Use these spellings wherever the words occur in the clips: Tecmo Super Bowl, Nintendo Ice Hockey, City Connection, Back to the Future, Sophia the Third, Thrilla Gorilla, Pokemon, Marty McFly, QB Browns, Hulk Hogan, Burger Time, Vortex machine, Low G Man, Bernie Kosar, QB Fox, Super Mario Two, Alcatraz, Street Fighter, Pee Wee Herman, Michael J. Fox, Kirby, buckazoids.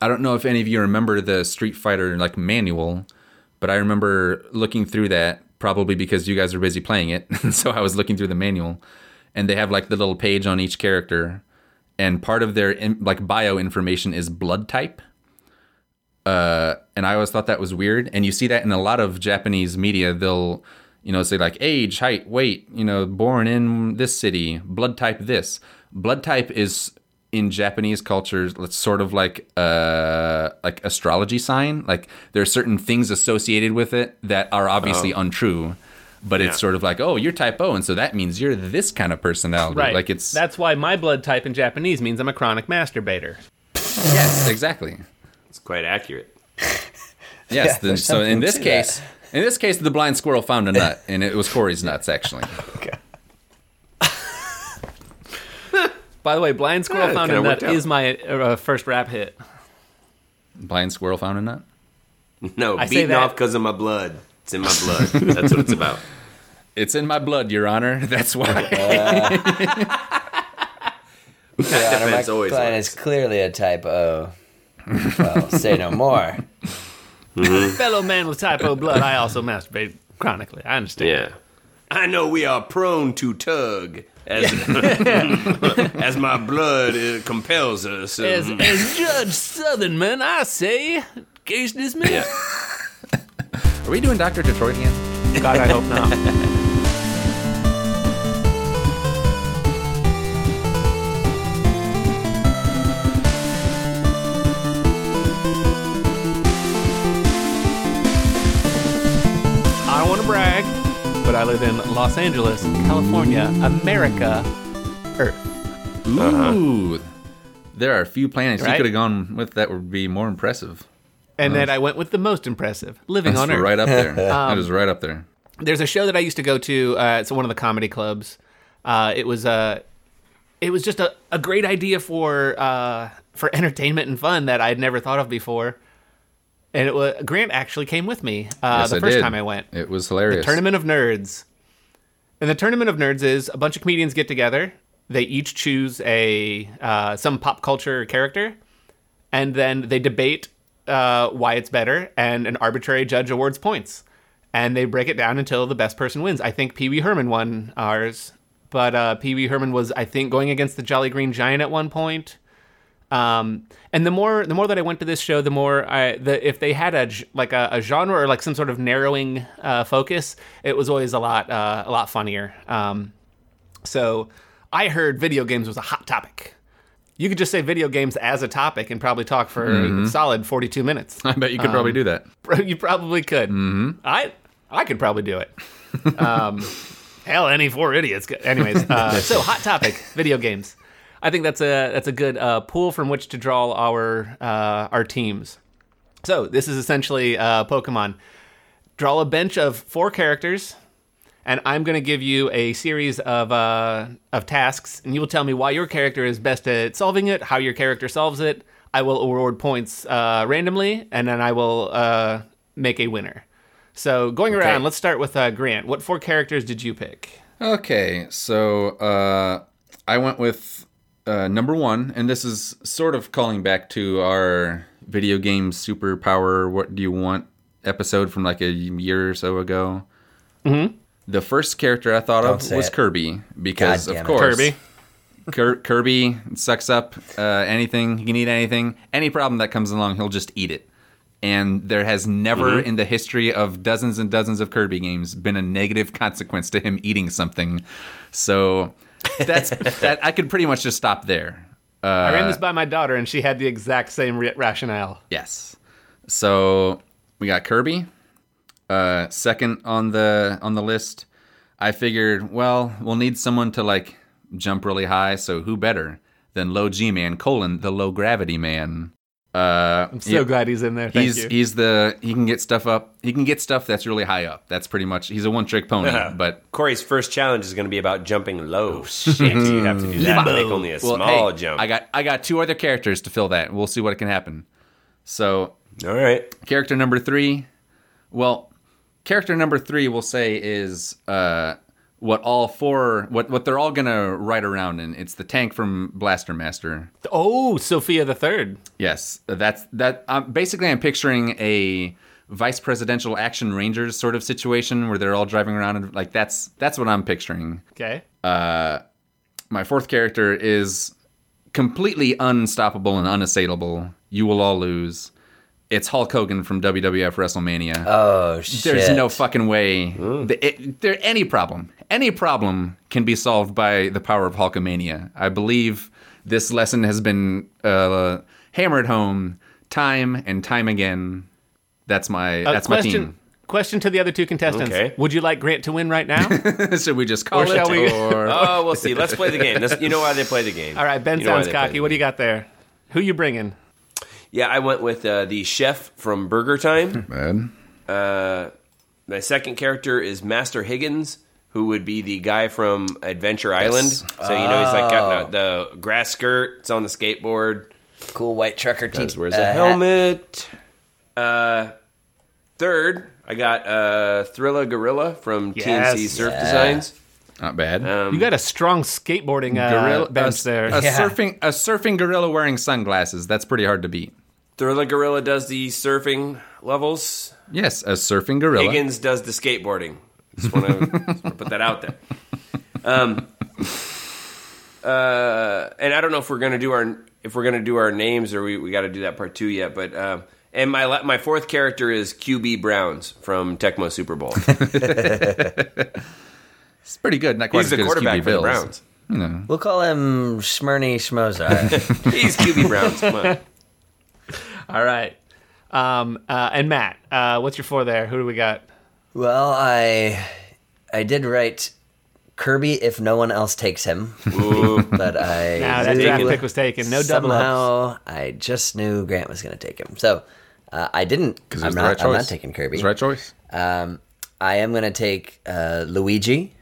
I don't know if any of you remember the Street Fighter like manual, but I remember looking through that probably because you guys were busy playing it. So I was looking through the manual, and they have like the little page on each character, and part of their like bio information is blood type. And I always thought that was weird. And you see that in a lot of Japanese media. They'll, you know, say like age, height, weight, you know, born in this city, blood type this. Blood type is in Japanese culture, it's sort of like astrology sign. Like there are certain things associated with it that are obviously untrue, but it's sort of like, oh, you're type O, and so that means you're this kind of personality. Right. Like it's that's why my blood type in Japanese means I'm a chronic masturbator. Yes, exactly. It's quite accurate. Yes. Yeah, so in this case, the blind squirrel found a nut, and it was Corey's nuts, actually. Okay. By the way, blind squirrel found a nut is my first rap hit. Blind squirrel found a nut? No, beaten off because of my blood. It's in my blood. That's what it's about. It's in my blood, Your Honor. That's why. Your Honor, my client is clearly a type O. Well, say no more. Mm-hmm. Fellow man with type O blood, I also masturbate chronically. I understand. Yeah. I know we are prone to tug, as my blood compels us. So. As Judge Southernman, I say, case dismissed. Yeah. Are we doing Dr. Detroit again? God, I hope not. But I live in Los Angeles, California, America, Earth. Ooh. Uh-huh. There are a few planets you could have gone with that would be more impressive. And then I went with the most impressive, living on Earth. Right up there. That is right up there. There's a show that I used to go to. It's one of the comedy clubs. It was just a great idea for entertainment and fun that I had never thought of before. And it was, Grant actually came with me the first time I went. It was hilarious. The Tournament of Nerds. And the Tournament of Nerds is a bunch of comedians get together. They each choose some pop culture character. And then they debate why it's better. And an arbitrary judge awards points. And they break it down until the best person wins. I think Pee Wee Herman won ours. But Pee Wee Herman was, I think, going against the Jolly Green Giant at one point. And the more that I went to this show, the more if they had a genre or like some sort of narrowing focus, it was always a lot funnier. So I heard video games was a hot topic. You could just say video games as a topic and probably talk for a solid 42 minutes. I bet you could probably do that. You probably could. Mm-hmm. I could probably do it. Hell, any four idiots could. Anyways, so hot topic, video games. I think that's a good pool from which to draw our teams. So this is essentially Pokemon. Draw a bench of four characters, and I'm going to give you a series of tasks, and you will tell me why your character is best at solving it, how your character solves it. I will award points randomly, and then I will make a winner. So going around, let's start with Grant. What four characters did you pick? Okay, so I went with... number one, and this is sort of calling back to our video game superpower, what do you want episode from like a year or so ago. Mm-hmm. The first character I thought of was Kirby, because of course, Kirby sucks up anything, he can eat anything, any problem that comes along, he'll just eat it. And there has never in the history of dozens and dozens of Kirby games been a negative consequence to him eating something. So... That I could pretty much just stop there. I ran this by my daughter, and she had the exact same rationale. Yes. So we got Kirby, second on the list. I figured, well, we'll need someone to like jump really high. So who better than Low G Man : the Low Gravity Man? I'm so glad he's in there. Thank you. He can get stuff up. He can get stuff that's really high up. That's pretty much. He's a one-trick pony. But Corey's first challenge is going to be about jumping low. Oh, shit, you have to do that. Make only a small jump. I got two other characters to fill that. We'll see what can happen. So, all right. Character number three. Well, character number three we'll say is what they're all gonna ride around in. It's the tank from Blaster Master. Oh, Sophia the Third. Yes, that's that. Basically, I'm picturing a vice presidential action rangers sort of situation where they're all driving around, and like that's what I'm picturing. Okay. My fourth character is completely unstoppable and unassailable. You will all lose. It's Hulk Hogan from WWF WrestleMania. Oh, shit. There's no fucking way. Any problem can be solved by the power of Hulkamania. I believe this lesson has been hammered home time and time again. That's my team. Question to the other two contestants. Okay. Would you like Grant to win right now? Should we just call it? Oh, we'll see. Let's play the game. You know why they play the game. All right, Ben sounds cocky. What do you got there? Who you bringing? Yeah, I went with the chef from Burger Time. Man. My second character is Master Higgins, who would be the guy from Adventure Island. Yes. So, he's like got the grass skirt. It's on the skateboard. Cool white trucker team. Wears a helmet. Third, I got Thrilla Gorilla from TNC Surf Designs. Not bad. You got a strong skateboarding bench there. A surfing gorilla wearing sunglasses. That's pretty hard to beat. Thrilla Gorilla does the surfing levels. Yes, a surfing gorilla. Higgins does the skateboarding. Just want to put that out there. And I don't know if we're gonna do our names or we got to do that part two yet. But and my fourth character is QB Browns from Tecmo Super Bowl. It's pretty good. Not quite He's as the good quarterback as QB for the Browns. No. We'll call him Schmerny Schmozar. He's QB Browns. Come on. All right. And Matt, what's your four there? Who do we got? Well, I did write Kirby if no one else takes him. Ooh. But that draft pick was taken. No double ups. Somehow, I just knew Grant was going to take him. So I didn't. Because I'm not taking Kirby. It's the right choice. I am going to take Luigi.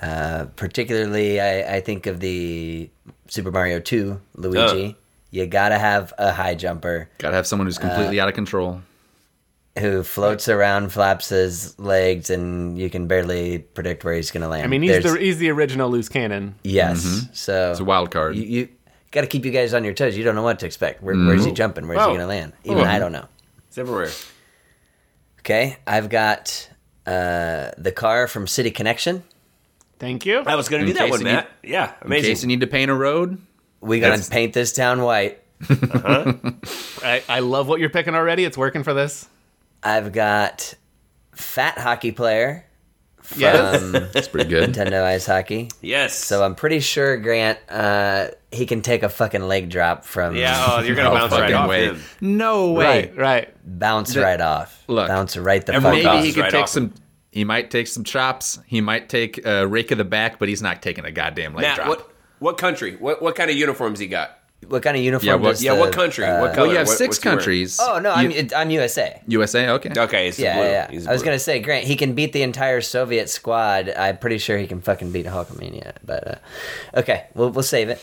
Particularly, I think of the Super Mario 2 Luigi. You gotta have a high jumper. Gotta have someone who's completely out of control. Who floats around, flaps his legs, and you can barely predict where he's gonna land. I mean, he's the original loose cannon. Yes. Mm-hmm. So it's a wild card. You gotta keep you guys on your toes. You don't know what to expect. Where's he jumping? Where's he gonna land? Even I don't know. It's everywhere. Okay, I've got the car from City Connection. Thank you. I was going to do that one, Matt. Yeah, amazing. In case you need to paint a road. We got to paint this town white. Uh-huh. I love what you're picking already. It's working for this. I've got Fat Hockey Player from That's pretty good. Nintendo Ice Hockey. Yes. So I'm pretty sure, Grant, he can take a fucking leg drop from... Yeah, you're going to bounce right off him. No way. Right. Bounce right off. Look. Bounce right the fuck off. Maybe he could take some... He might take some chops. He might take a rake of the back, but he's not taking a goddamn leg drop. What country? What kind of uniforms he got? What kind of uniform? What country? What color? Well, you have six countries. Oh no, I'm USA. USA, okay. Okay, it's blue. Yeah. He's I was gonna say, Grant, he can beat the entire Soviet squad. I'm pretty sure he can fucking beat Hulkamania. But okay, we'll save it.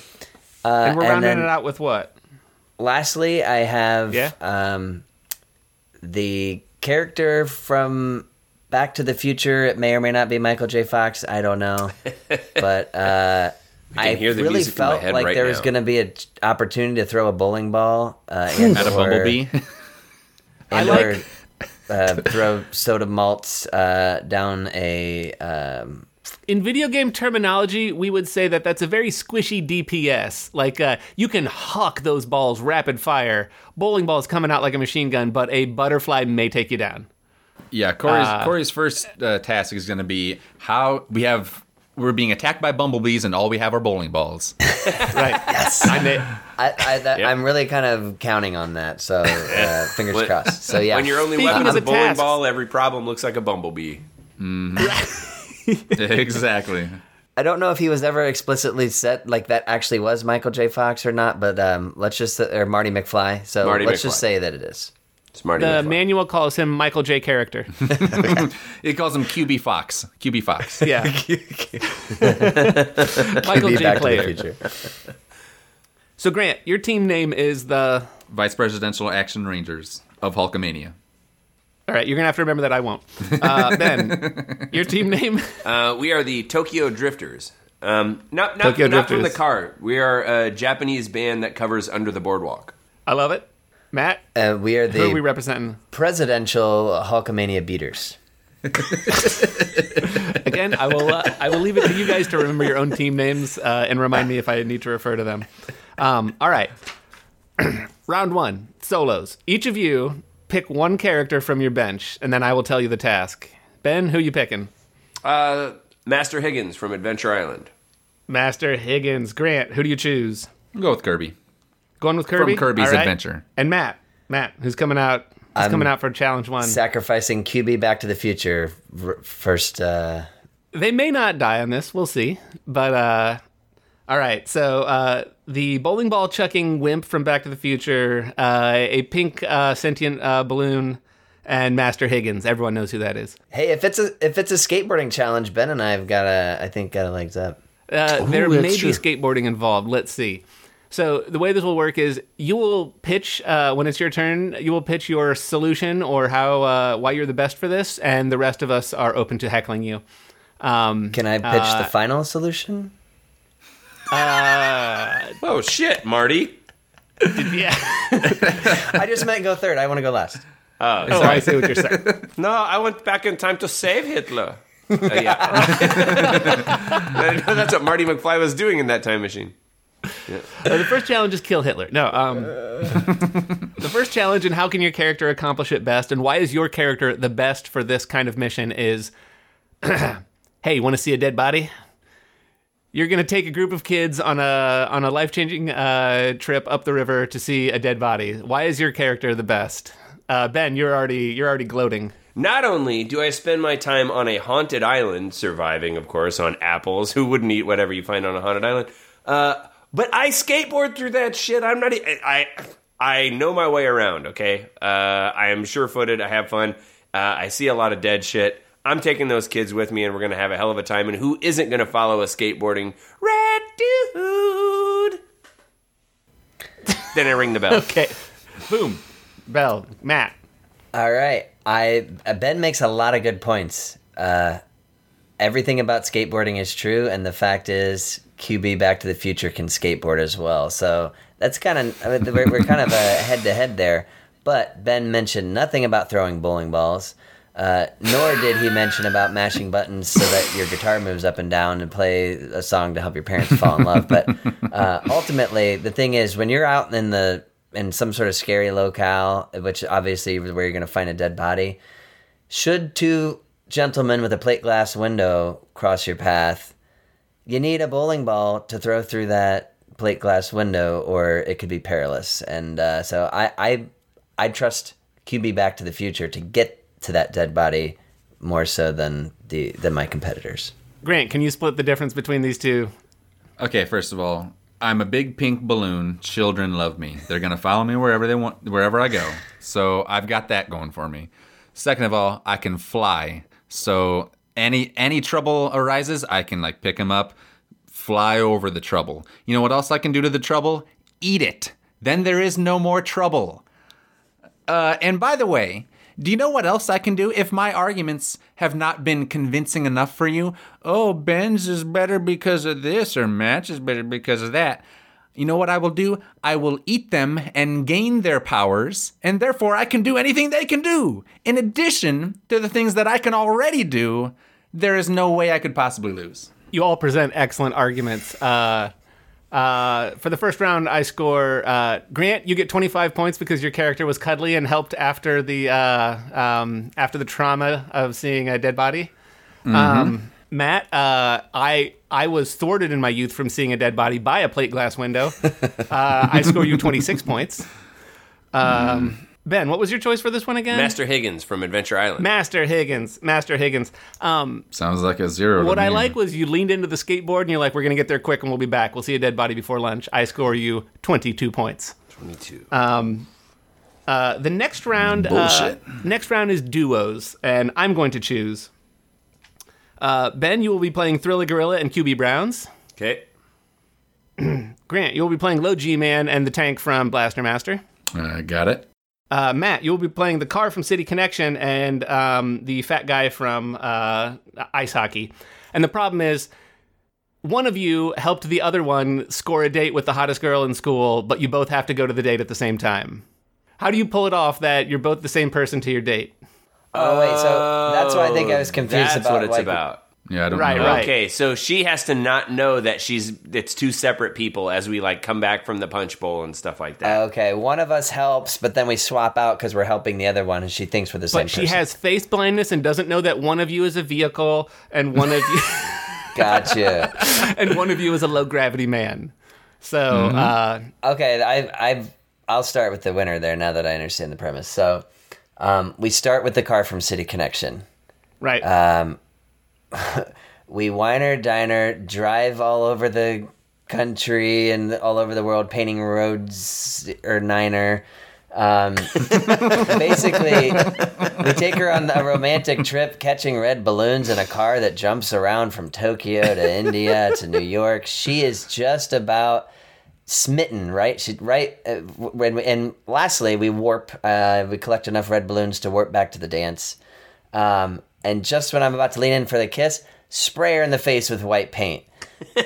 And we're rounding it out with what? Lastly, I have the character from Back to the Future. It may or may not be Michael J. Fox. I don't know, but I really felt like there was going to be an opportunity to throw a bowling ball at a bumblebee, or throw soda malts down a. In video game terminology, we would say that that's a very squishy DPS. Like, you can huck those balls rapid fire. Bowling ball's coming out like a machine gun, but a butterfly may take you down. Yeah, Corey's first task is going to be how we're being attacked by bumblebees and all we have are bowling balls. Right. Yes. I'm really kind of counting on that, so fingers crossed. So yeah. When your only weapon is a bowling ball, every problem looks like a bumblebee. Mm-hmm. Exactly. I don't know if he was ever explicitly set like that actually was Michael J. Fox or not, but let's just or Marty McFly. So let's just say that it is. The manual calls him Michael J. Character. It calls him QB Fox. QB Fox. Yeah. Michael QB J. Player. So, Grant, your team name is the... Vice Presidential Action Rangers of Hulkamania. All right, you're going to have to remember that I won't. Ben, your team name? We are the Tokyo Drifters. Not from the car. We are a Japanese band that covers Under the Boardwalk. I love it. Matt? We are the who are we representing? Presidential Hulkamania Beaters. Again, I will leave it to you guys to remember your own team names and remind me if I need to refer to them. All right. Round one, solos. Each of you pick one character from your bench, and then I will tell you the task. Ben, who you picking? Master Higgins from Adventure Island. Master Higgins. Grant, who do you choose? I'll go with Kirby. Going with Kirby? From Kirby's right. Adventure. And Matt, who's coming out? Who's coming out for challenge one? Sacrificing QB Back to the Future first. They may not die on this. We'll see. But all right. So the bowling ball chucking wimp from Back to the Future, a pink sentient balloon, and Master Higgins. Everyone knows who that is. Hey, if it's a skateboarding challenge, Ben and I have got a legs up. There may be skateboarding involved. Let's see. So the way this will work is you will pitch, when it's your turn, you will pitch your solution or why you're the best for this, and the rest of us are open to heckling you. Can I pitch the final solution? Oh, shit, Marty. Yeah. I just meant go third. I want to go last. Oh, I see what you're saying. No, I went back in time to save Hitler. Yeah. That's what Marty McFly was doing in that time machine. Yeah. The first challenge is kill Hitler. No, the first challenge, and how can your character accomplish it best, and why is your character the best for this kind of mission is, hey, you want to see a dead body? You're going to take a group of kids on a life-changing trip up the river to see a dead body. Why is your character the best? Ben, you're already gloating. Not only do I spend my time on a haunted island, surviving, of course, on apples. Who wouldn't eat whatever you find on a haunted island? But I skateboard through that shit. I'm not. I know my way around. Okay. I am sure-footed. I have fun. I see a lot of dead shit. I'm taking those kids with me, and we're gonna have a hell of a time. And who isn't gonna follow a skateboarding red dude? Then I ring the bell. Okay. Boom. Bell. Matt. All right. Ben makes a lot of good points. Everything about skateboarding is true, and the fact is, QB Back to the Future can skateboard as well. So that's we're kind of head-to-head there. But Ben mentioned nothing about throwing bowling balls, nor did he mention about mashing buttons so that your guitar moves up and down and play a song to help your parents fall in love. But ultimately, the thing is, when you're out in some sort of scary locale, which obviously is where you're going to find a dead body, should two gentlemen with a plate glass window cross your path, you need a bowling ball to throw through that plate glass window, or it could be perilous. And so I trust QB Back to the Future to get to that dead body more so than my competitors. Grant, can you split the difference between these two? Okay, first of all, I'm a big pink balloon. Children love me. They're going to follow me wherever they want, wherever I go. So I've got that going for me. Second of all, I can fly. So any trouble arises, I can pick him up, fly over the trouble. You know what else I can do to the trouble? Eat it. Then there is no more trouble. And by the way, do you know what else I can do if my arguments have not been convincing enough for you? Oh, Ben's is better because of this, or Matt's is better because of that. You know what I will do? I will eat them and gain their powers, and therefore I can do anything they can do. In addition to the things that I can already do, there is no way I could possibly lose. You all present excellent arguments. For the first round, I score. Grant, you get 25 points because your character was cuddly and helped after the trauma of seeing a dead body. Mm-hmm. Matt, I was thwarted in my youth from seeing a dead body by a plate glass window. I score you 26 points. Ben, what was your choice for this one again? Master Higgins from Adventure Island. Master Higgins. Sounds like a zero. What I like was you leaned into the skateboard and you're like, we're going to get there quick and we'll be back. We'll see a dead body before lunch. I score you 22 points. The next round. Bullshit. Next round is duos, and I'm going to choose. Ben, you will be playing Thrilla Gorilla and QB Browns. Okay. Grant, you will be playing Low G Man and the tank from Blaster Master. Got it. Matt, you'll be playing the car from City Connection and the fat guy from Ice Hockey. And the problem is, one of you helped the other one score a date with the hottest girl in school, but you both have to go to the date at the same time. How do you pull it off that you're both the same person to your date? Oh, wait, so that's what I think I was confused about. That's what it's about. Yeah, I don't know. Right. Okay, so she has to not know that it's two separate people as we like come back from the punch bowl and stuff like that. Okay, one of us helps, but then we swap out because we're helping the other one, and she thinks we're the same person. But she has face blindness and doesn't know that one of you is a vehicle and one of you... Gotcha. And one of you is a low-gravity man. So, okay, I'll start with the winner there now that I understand the premise. So, we start with the car from City Connection. Right. We whiner, diner, drive all over the country and all over the world, painting roads or niner. Basically, we take her on a romantic trip, catching red balloons in a car that jumps around from Tokyo to India to New York. She is just about smitten, right? And lastly, we warp. We collect enough red balloons to warp back to the dance. And just when I'm about to lean in for the kiss, spray her in the face with white paint.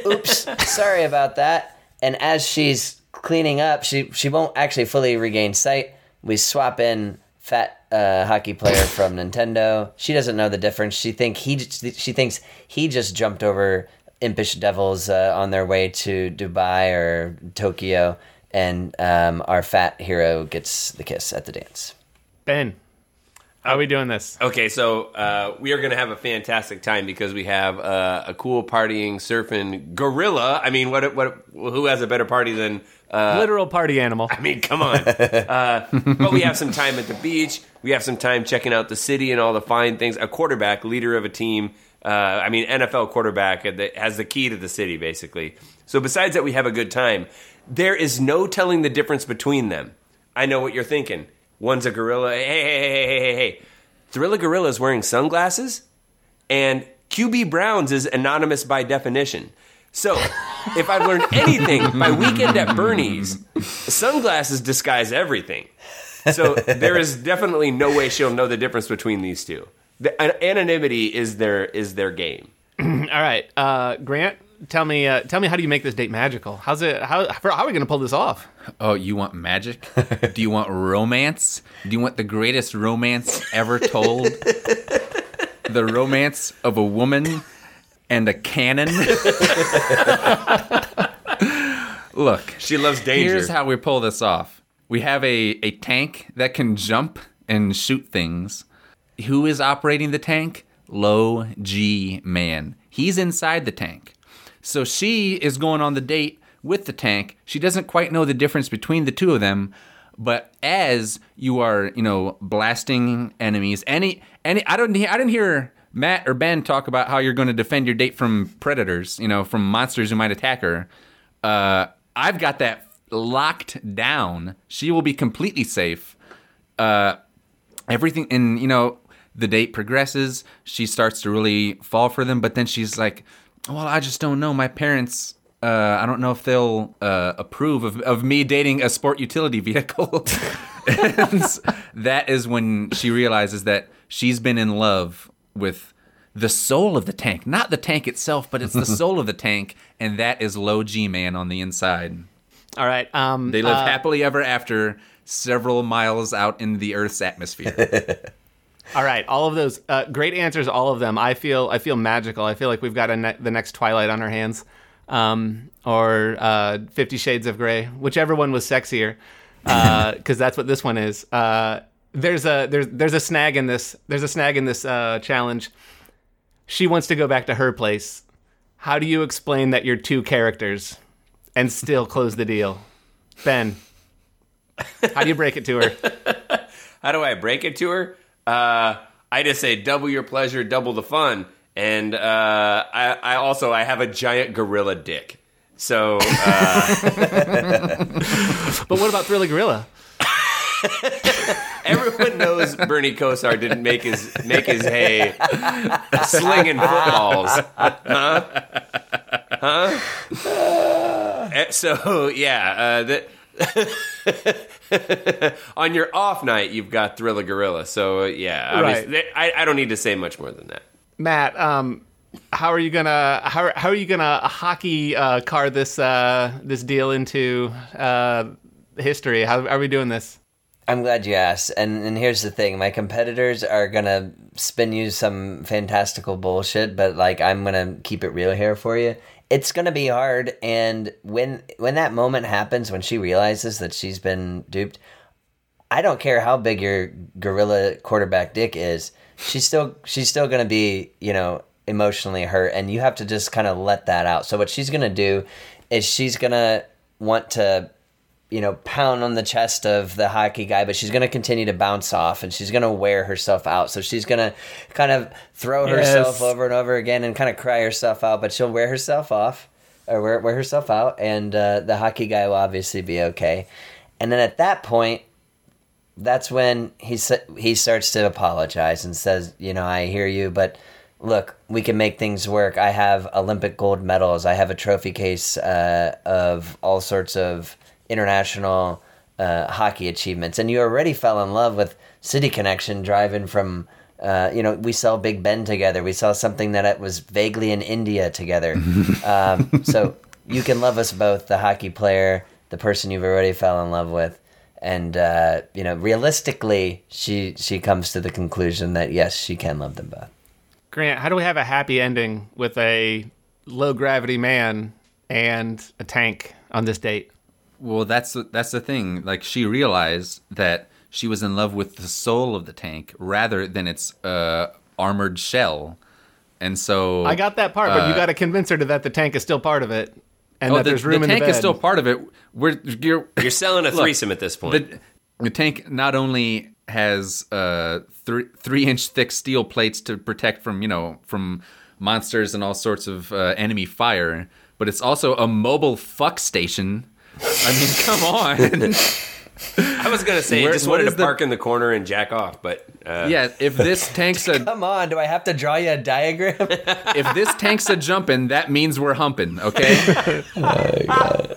Oops, sorry about that. And as she's cleaning up, she won't actually fully regain sight. We swap in fat hockey player from Nintendo. She doesn't know the difference. She thinks he just jumped over impish devils on their way to Dubai or Tokyo, and our fat hero gets the kiss at the dance. Ben. How are we doing this? Okay, so we are going to have a fantastic time because we have a cool partying, surfing gorilla. I mean, who has a better party than... literal party animal. I mean, come on. But we have some time at the beach. We have some time checking out the city and all the fine things. A quarterback, leader of a team. NFL quarterback has the key to the city, basically. So besides that, we have a good time. There is no telling the difference between them. I know what you're thinking. One's a gorilla. Hey. Thrilla Gorilla is wearing sunglasses, and QB Browns is anonymous by definition. So, if I've learned anything by Weekend at Bernie's, sunglasses disguise everything. So, there is definitely no way she'll know the difference between these two. Anonymity is their game. All right, Grant. Tell me, how do you make this date magical? How are we going to pull this off? Oh, you want magic? Do you want romance? Do you want the greatest romance ever told? The romance of a woman and a cannon? Look. She loves danger. Here's how we pull this off. We have a tank that can jump and shoot things. Who is operating the tank? Low G Man. He's inside the tank. So she is going on the date with the tank. She doesn't quite know the difference between the two of them, but as you are, blasting enemies, I didn't hear Matt or Ben talk about how you're going to defend your date from predators, from monsters who might attack her. I've got that locked down. She will be completely safe. Everything, and the date progresses. She starts to really fall for them, but then she's like, well, I just don't know. My parents, I don't know if they'll approve of me dating a sport utility vehicle. And that is when she realizes that she's been in love with the soul of the tank. Not the tank itself, but it's the soul of the tank. And that is Low G Man on the inside. All right. They live happily ever after, several miles out in the Earth's atmosphere. All right, all of those great answers, all of them. I feel magical. I feel like we've got the next Twilight on our hands, or 50 Shades of Grey, whichever one was sexier, because that's what this one is. There's a snag in this. There's a snag in this challenge. She wants to go back to her place. How do you explain that you're two characters and still close the deal, Ben? How do you break it to her? How do I break it to her? I just say double your pleasure, double the fun, and I also have a giant gorilla dick. So, but what about Thrilla Gorilla? Everyone knows Bernie Kosar didn't make his hay slinging footballs, huh? So yeah, On your off night, you've got Thrilla Gorilla. So, yeah, right. I don't need to say much more than that. Matt, how are you gonna hockey car this deal into history? How are we doing this? I'm glad you asked. And here's the thing: my competitors are gonna spin you some fantastical bullshit, but like I'm gonna keep it real here for you. It's gonna be hard. And when that moment happens, when she realizes that she's been duped, I don't care how big your gorilla quarterback dick is. She's still gonna be, you know, emotionally hurt, and you have to just kind of let that out. So what she's gonna do is she's gonna want to, you know, pound on the chest of the hockey guy, but she's gonna continue to bounce off, and she's gonna wear herself out. So she's gonna kind of throw herself over and over again and kind of cry herself out, but she'll wear herself off or wear herself out, and the hockey guy will obviously be okay. And then at that point, that's when he starts to apologize and says, you know, I hear you, but look, we can make things work. I have Olympic gold medals. I have a trophy case of all sorts of international hockey achievements. And you already fell in love with City Connection driving from, you know, we saw Big Ben together. We saw something that was vaguely in India together. So you can love us both, the hockey player, the person you've already fell in love with. And, you know, realistically, she comes to the conclusion that, yes, she can love them both. Grant, how do we have a happy ending with a low-gravity man and a tank on this date? Well, that's the thing. Like, she realized that she was in love with the soul of the tank rather than its armored shell. And so... I got that part, but you got to convince her that the tank is still part of it and that there's room in the bed. The tank is still part of it. You're selling a threesome at this point. The tank not only... has 3-inch thick steel plates to protect from, you know, from monsters and all sorts of enemy fire, but it's also a mobile fuck station. I mean, come on. I was gonna say, I just wanted to park in the corner and jack off, but yeah. If this tank's a come on, do I have to draw you a diagram? If this tank's a jumping, that means we're humping. Okay. Oh, God.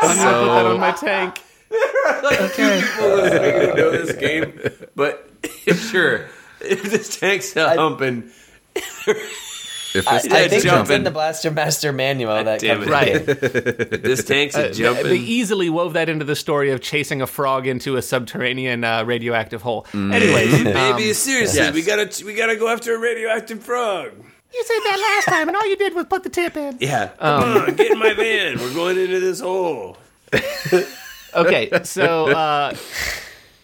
I'm gonna put that on my tank. There are like two people listening who know this game, but sure, if this tank's humping, I think it's in the Blaster Master manual. That damn it. Right. This tank's a jumping. They easily wove that into the story of chasing a frog into a subterranean radioactive hole. Mm. Anyways, baby, seriously, yes. we gotta go after a radioactive frog. You said that last time, and all you did was put the tip in. Yeah. Come on, get in my van. We're going into this hole. Okay, so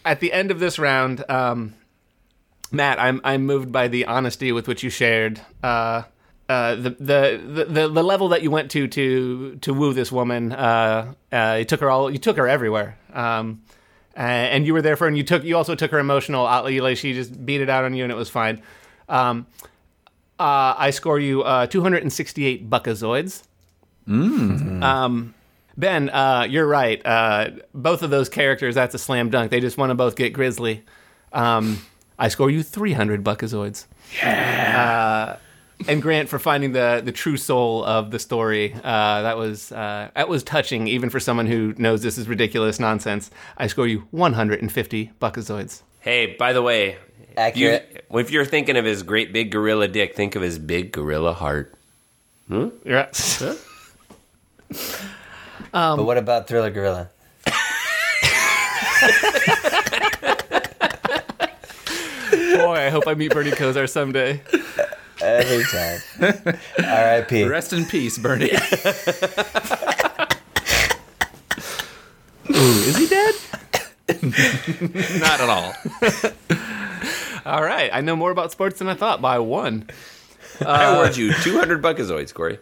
at the end of this round, Matt, I'm moved by the honesty with which you shared the level that you went to woo this woman. You took her everywhere, and you were there for her, and you also took her emotional outlet. Like, she just beat it out on you, and it was fine. I score you 268 buckazoids. Mm. Ben, you're right. Both of those characters, that's a slam dunk. They just want to both get grizzly. I score you 300 buckazoids. Yeah. And Grant, for finding the true soul of the story, that was touching, even for someone who knows this is ridiculous nonsense. I score you 150 buckazoids. Hey, by the way... Accurate. If you're thinking of his great big gorilla dick, think of his big gorilla heart. Hmm? Yeah. But what about Thriller Gorilla? Boy, I hope I meet Bernie Kosar someday. Every time. R.I.P. Rest in peace, Bernie. Ooh, is he dead? Not at all. All right, I know more about sports than I thought by one. I award you 200 buckazoids, Corey.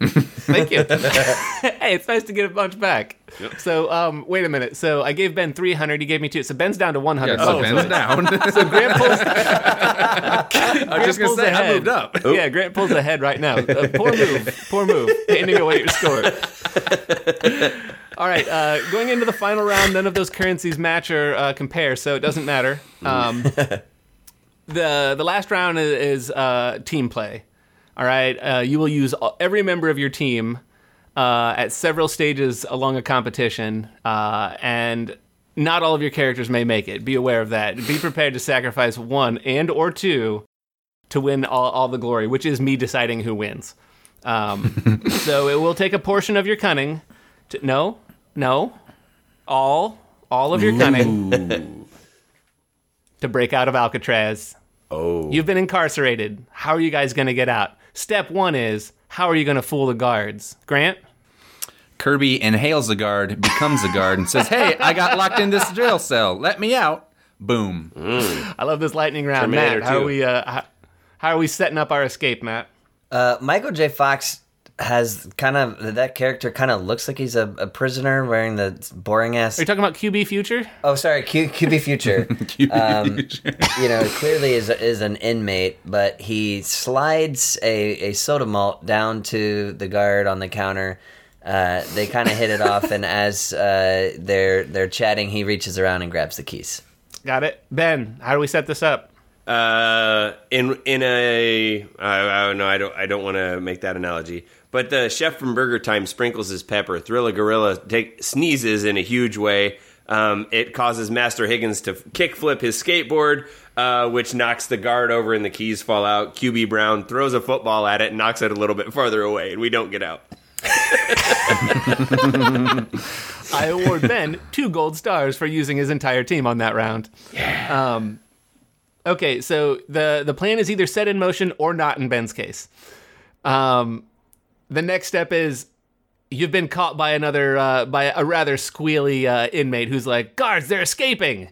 Thank you. Hey, it's nice to get a bunch back. Yep. So, wait a minute. So I gave Ben 300. He gave me 2. So Ben's down to 100. Yeah, so Ben's down. So Grant pulls. I was just gonna say ahead. I moved up. Oop. Yeah, Grant pulls ahead right now. Poor move. Poor move. Handing away your score. All right, going into the final round, none of those currencies match or compare, so it doesn't matter. The last round is team play. All right. You will use every member of your team at several stages along a competition, and not all of your characters may make it. Be aware of that. Be prepared to sacrifice one and or two to win all the glory, which is me deciding who wins. So it will take a portion of your cunning. All of your cunning to break out of Alcatraz. Oh. You've been incarcerated. How are you guys going to get out? Step one is, how are you going to fool the guards? Grant? Kirby inhales a guard, becomes a guard, and says, hey, I got locked in this jail cell. Let me out. Boom. Mm. I love this lightning round. Terminator Matt, how are we setting up our escape, Matt? Michael J. Fox has kind of, that character kind of looks like he's a prisoner wearing the boring ass. Are you talking about QB Future? Oh, sorry, QB Future. QB Future. You know, clearly is an inmate, but he slides a soda malt down to the guard on the counter. They kind of hit it off, and as they're chatting, he reaches around and grabs the keys. Got it. Ben, how do we set this up? I don't know. I don't want to make that analogy. But the chef from Burger Time sprinkles his pepper. Thrilla Gorilla sneezes in a huge way. It causes Master Higgins to kickflip his skateboard, which knocks the guard over and the keys fall out. QB Brown throws a football at it and knocks it a little bit farther away, and we don't get out. I award Ben 2 gold stars for using his entire team on that round. Yeah. Okay, so the plan is either set in motion or not in Ben's case. The next step is you've been caught by a rather squealy inmate who's like, guards, they're escaping!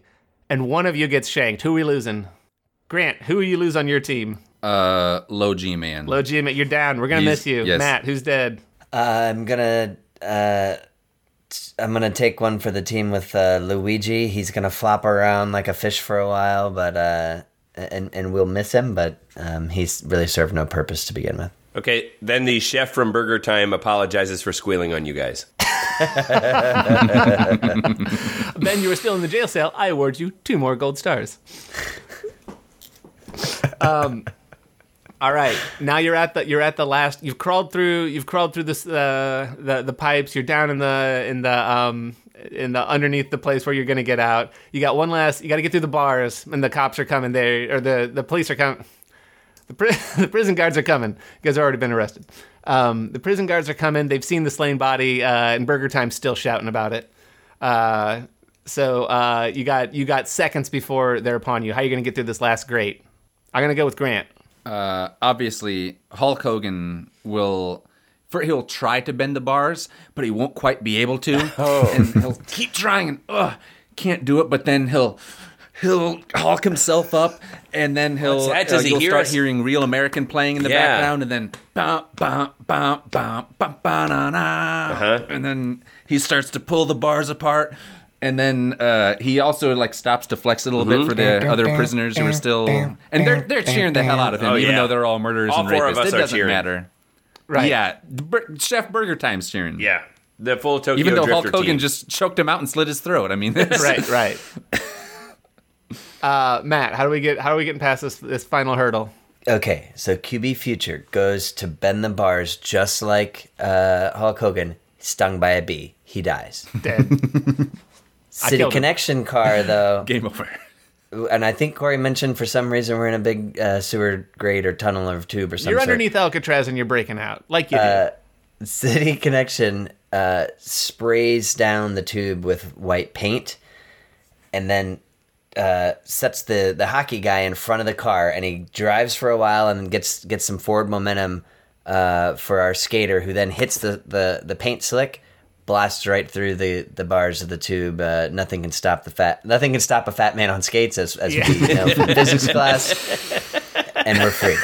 And one of you gets shanked. Who are we losing? Grant, who do you lose on your team? Low G Man. Low G Man, you're down. We're going to miss you. Yes. Matt, who's dead? I'm gonna take one for the team with Luigi. He's gonna flop around like a fish for a while, but and we'll miss him. But he's really served no purpose to begin with. Okay, then the chef from Burger Time apologizes for squealing on you guys. Ben, you were still in the jail cell. I award you 2 more gold stars. All right, now you're at the last. You've crawled through this the pipes. You're down in the underneath the place where you're gonna get out. You got one last. You got to get through the bars, and the cops are coming there, or the police are coming. The prison guards are coming. You guys have already been arrested. The prison guards are coming. They've seen the slain body, and Burger Time's still shouting about it. So you got seconds before they're upon you. How are you gonna get through this last grate? I'm gonna go with Grant. Obviously, Hulk Hogan he'll try to bend the bars, but he won't quite be able to. Oh. And he'll keep trying and can't do it. But then he'll Hulk himself up, and then you'll start hearing Real American playing in the background, and then bum bum bum bum bum bum na na, and then he starts to pull the bars apart. And then he also stops to flex a little bit for the other prisoners who are still, and they're cheering the hell out of him, even though they're all murderers and rapists. All 4 of us are cheering. It doesn't matter, right? Yeah, Chef Burger Time's cheering. Yeah, the full Tokyo Drifter team. Even though Hulk Hogan just choked him out and slit his throat. I mean, right. Matt, how are we getting past this final hurdle? Okay, so QB Future goes to bend the bars just like Hulk Hogan, stung by a bee. He dies. Dead. City Connection car, though. Game over. And I think Corey mentioned for some reason we're in a big sewer grate or tunnel or tube or something. You're underneath Alcatraz and you're breaking out, like you do. City Connection sprays down the tube with white paint and then sets the hockey guy in front of the car, and he drives for a while and gets some forward momentum for our skater, who then hits the paint slick. Blasts right through the bars of the tube. Nothing can stop Nothing can stop a fat man on skates, as we know from physics class. And we're free.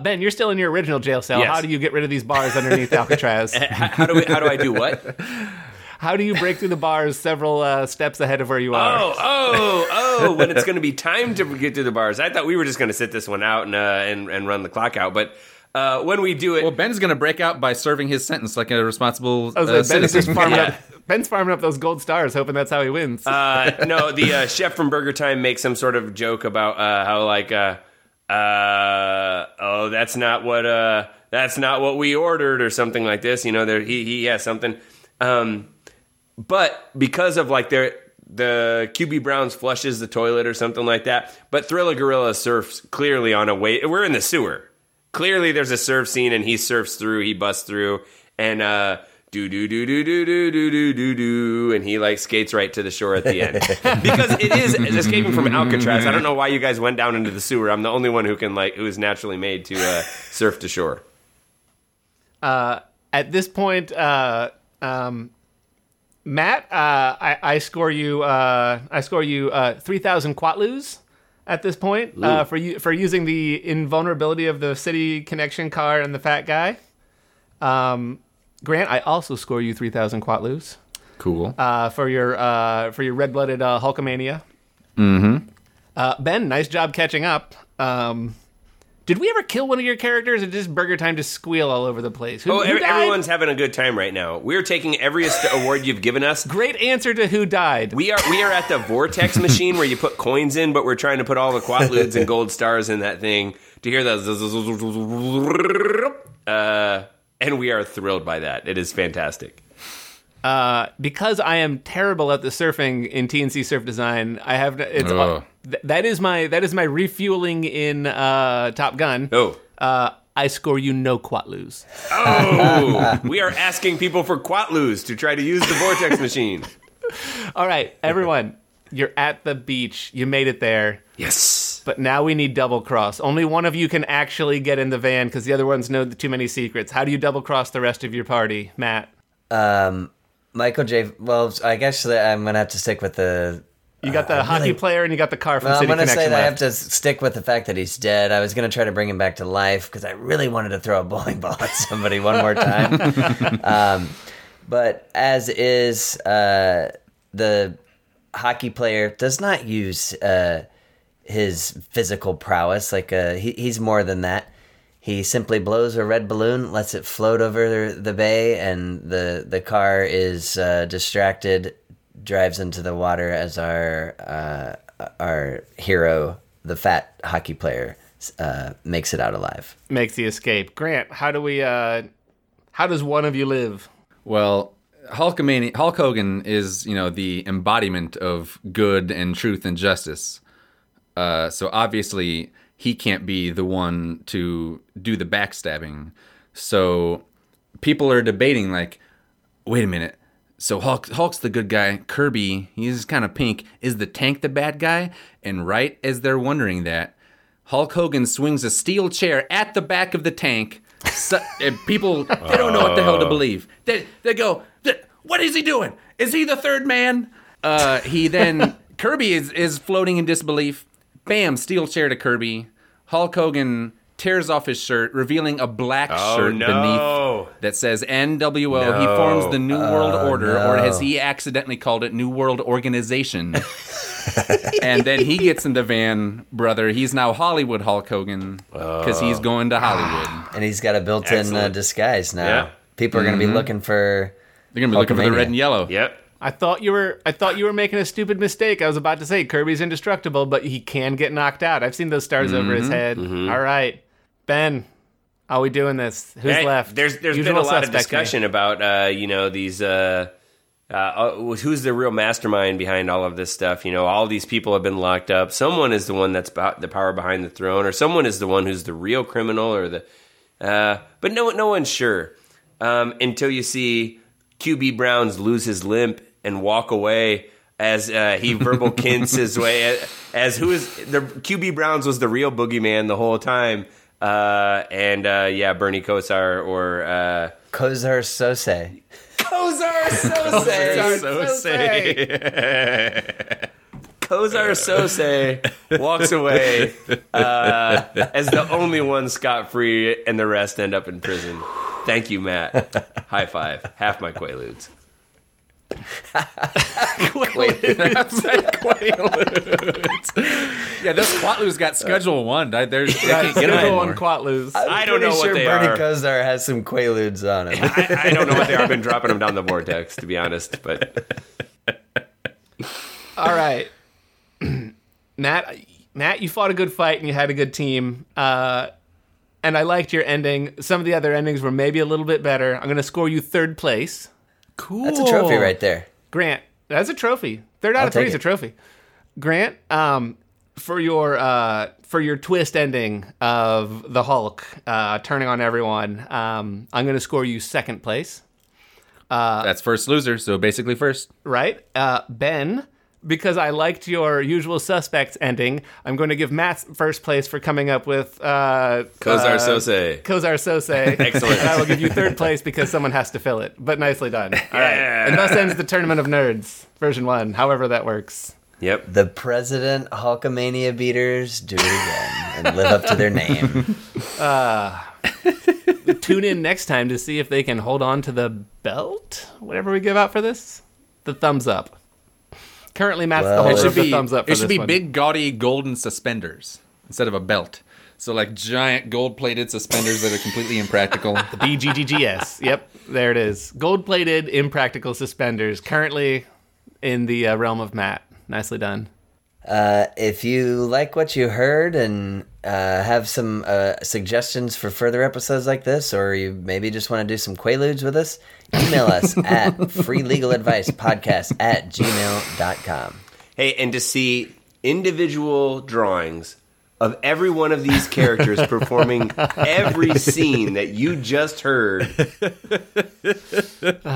Ben, you're still in your original jail cell. Yes. How do you get rid of these bars underneath Alcatraz? How do I do what? How do you break through the bars several steps ahead of where you are? Oh! When it's going to be time to get through the bars. I thought we were just going to sit this one out and run the clock out, but. When we do it... Well, Ben's going to break out by serving his sentence like a responsible citizen. Ben's farming up those gold stars, hoping that's how he wins. No, the chef from Burger Time makes some sort of joke about how oh, that's not what we ordered, or something like this. You know, there, he has something. But because of like their, the QB Browns flushes the toilet or something like that. But Thrilla Gorilla surfs clearly on a way. We're in the sewer. Clearly there's a surf scene and he surfs through, he busts through and, do-do-do-do-do-do-do-do-do-do, and he, like, skates right to the shore at the end. Because it is escaping from Alcatraz. I don't know why you guys went down into the sewer. I'm the only one who can, like, who is naturally made to surf to shore. At this point, Matt, I score you 3,000 Quatloos at this point for using the invulnerability of the City Connection car and the fat guy. Grant, I also score you 3,000 Quatloos. Cool. For your red-blooded Hulkamania. Mm-hmm. Ben, nice job catching up. Did we ever kill one of your characters, or just Burger Time to squeal all over the place? Everyone's having a good time right now. We're taking every award you've given us. Great answer to who died. We are at the Vortex machine where you put coins in, but we're trying to put all the Quaaludes and gold stars in that thing to hear those. And we are thrilled by that. It is fantastic. Because I am terrible at the surfing in TNC Surf Design, I have that is my refueling in Top Gun. Oh, I score you no Quatloos. Oh, we are asking people for Quatloos to try to use the Vortex machine. All right, everyone, you're at the beach. You made it there. Yes. But now we need double cross. Only one of you can actually get in the van because the other ones know too many secrets. How do you double cross the rest of your party, Matt? Michael J. Well, I guess that I'm gonna have to stick with the. You got the hockey player and you got the car from City Connection. I'm gonna say that I have to stick with the fact that he's dead. I was gonna try to bring him back to life because I really wanted to throw a bowling ball at somebody one more time. But as is, the hockey player does not use. His physical prowess, like he's more than that. He simply blows a red balloon, lets it float over the bay, and the car is distracted, drives into the water as our hero, the fat hockey player, makes it out alive. Makes the escape. Grant, how does one of you live? Well, Hulk Hogan is, you know, the embodiment of good and truth and justice. So obviously he can't be the one to do the backstabbing. So people are debating like, wait a minute. So Hulk's the good guy. Kirby, he's kind of pink. Is the tank the bad guy? And right as they're wondering that, Hulk Hogan swings a steel chair at the back of the tank. So, and people, they don't know what the hell to believe. They go, what is he doing? Is he the third man? He then, Kirby is floating in disbelief. Bam, steel chair to Kirby. Hulk Hogan tears off his shirt, revealing a black shirt beneath that says NWO. No. He forms the New World Order, or as he accidentally called it, New World Organization. And then he gets in the van, brother. He's now Hollywood Hulk Hogan, because he's going to Hollywood. And he's got a built-in disguise now. Yeah. People are going to be looking for Hulkamania. For the red and yellow. Yep. I thought you were making a stupid mistake. I was about to say Kirby's indestructible, but he can get knocked out. I've seen those stars over his head. Mm-hmm. All right, Ben, are we doing this? Who's left? There's been a lot of discussion about these who's the real mastermind behind all of this stuff. You know, all these people have been locked up. Someone is the one that's the power behind the throne, or someone is the one who's the real criminal, or the. But no one's sure until you see QB Browns lose his limp and walk away as he verbal kints his way as who is the QB Browns was the real boogeyman the whole time. Bernie Kosar or Kosar Sose. Kosar Sose. Kosar Sose walks away as the only one scot-free, and the rest end up in prison. Thank you, Matt. High five. Half my Quaaludes. Quaaludes. Yeah, those Quatloos got Schedule 1. There's Schedule 1 Quatloos. I don't know what they are. I'm pretty sure Bernie Kosar has some Quaaludes on him. I don't know what they are. I've been dropping them down the vortex, to be honest. But all right. Matt, Matt, you fought a good fight and you had a good team. And I liked your ending. Some of the other endings were maybe a little bit better. I'm going to score you third place. Cool. That's a trophy right there. Grant, that's a trophy. Third out of three is a trophy. Grant, for your twist ending of the Hulk turning on everyone, I'm going to score you second place. That's first loser, so basically first. Right. Ben, because I liked your Usual Suspects ending, I'm going to give Matt first place for coming up with... Kosar Sose. Kosar Sose. Excellent. And I will give you third place because someone has to fill it, but nicely done. All right. Yeah. And thus ends the Tournament of Nerds, version 1, however that works. Yep. The President Hulkamania beaters do it again and live up to their name. Tune in next time to see if they can hold on to the belt, whatever we give out for this. The thumbs up. Currently, Matt's the holder of the thumbs up for this one. It should be big, gaudy, golden suspenders instead of a belt. So, like, giant gold-plated suspenders that are completely impractical. The BGGGS. Yep, there it is. Gold-plated, impractical suspenders. Currently in the realm of Matt. Nicely done. If you like what you heard and have some suggestions for further episodes like this, or you maybe just want to do some Quaaludes with us, email us at freelegaladvicepodcast@gmail.com. Hey, and to see individual drawings of every one of these characters performing every scene that you just heard,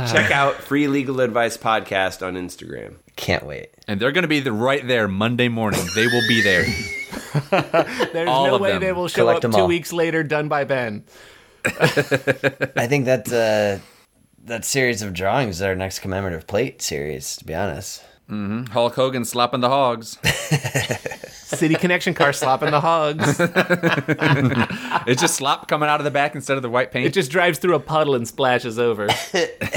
check out Free Legal Advice Podcast on Instagram. Can't wait. And they're going to be right there Monday morning. They will be there. There's all no way them. They will show Collect up 2 weeks later done by Ben. I think that series of drawings is our next commemorative plate series, to be honest. Mm-hmm. Hulk Hogan slopping the hogs. City Connection car slopping the hogs. It's just slop coming out of the back instead of the white paint. It just drives through a puddle and splashes over.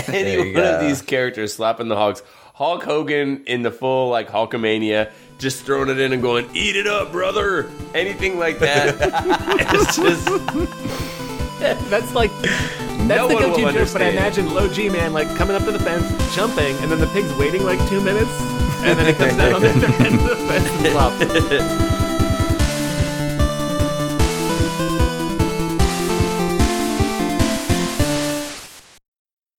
Any one of these characters slopping the hogs. Hulk Hogan in the full, like, Hulkamania, just throwing it in and going, "Eat it up, brother!" Anything like that. It's just... That's like... That's no the go-to joke, but I imagine Low G Man like coming up to the fence, jumping, and then the pig's waiting like 2 minutes, and then it comes down on the end of the fence and flops.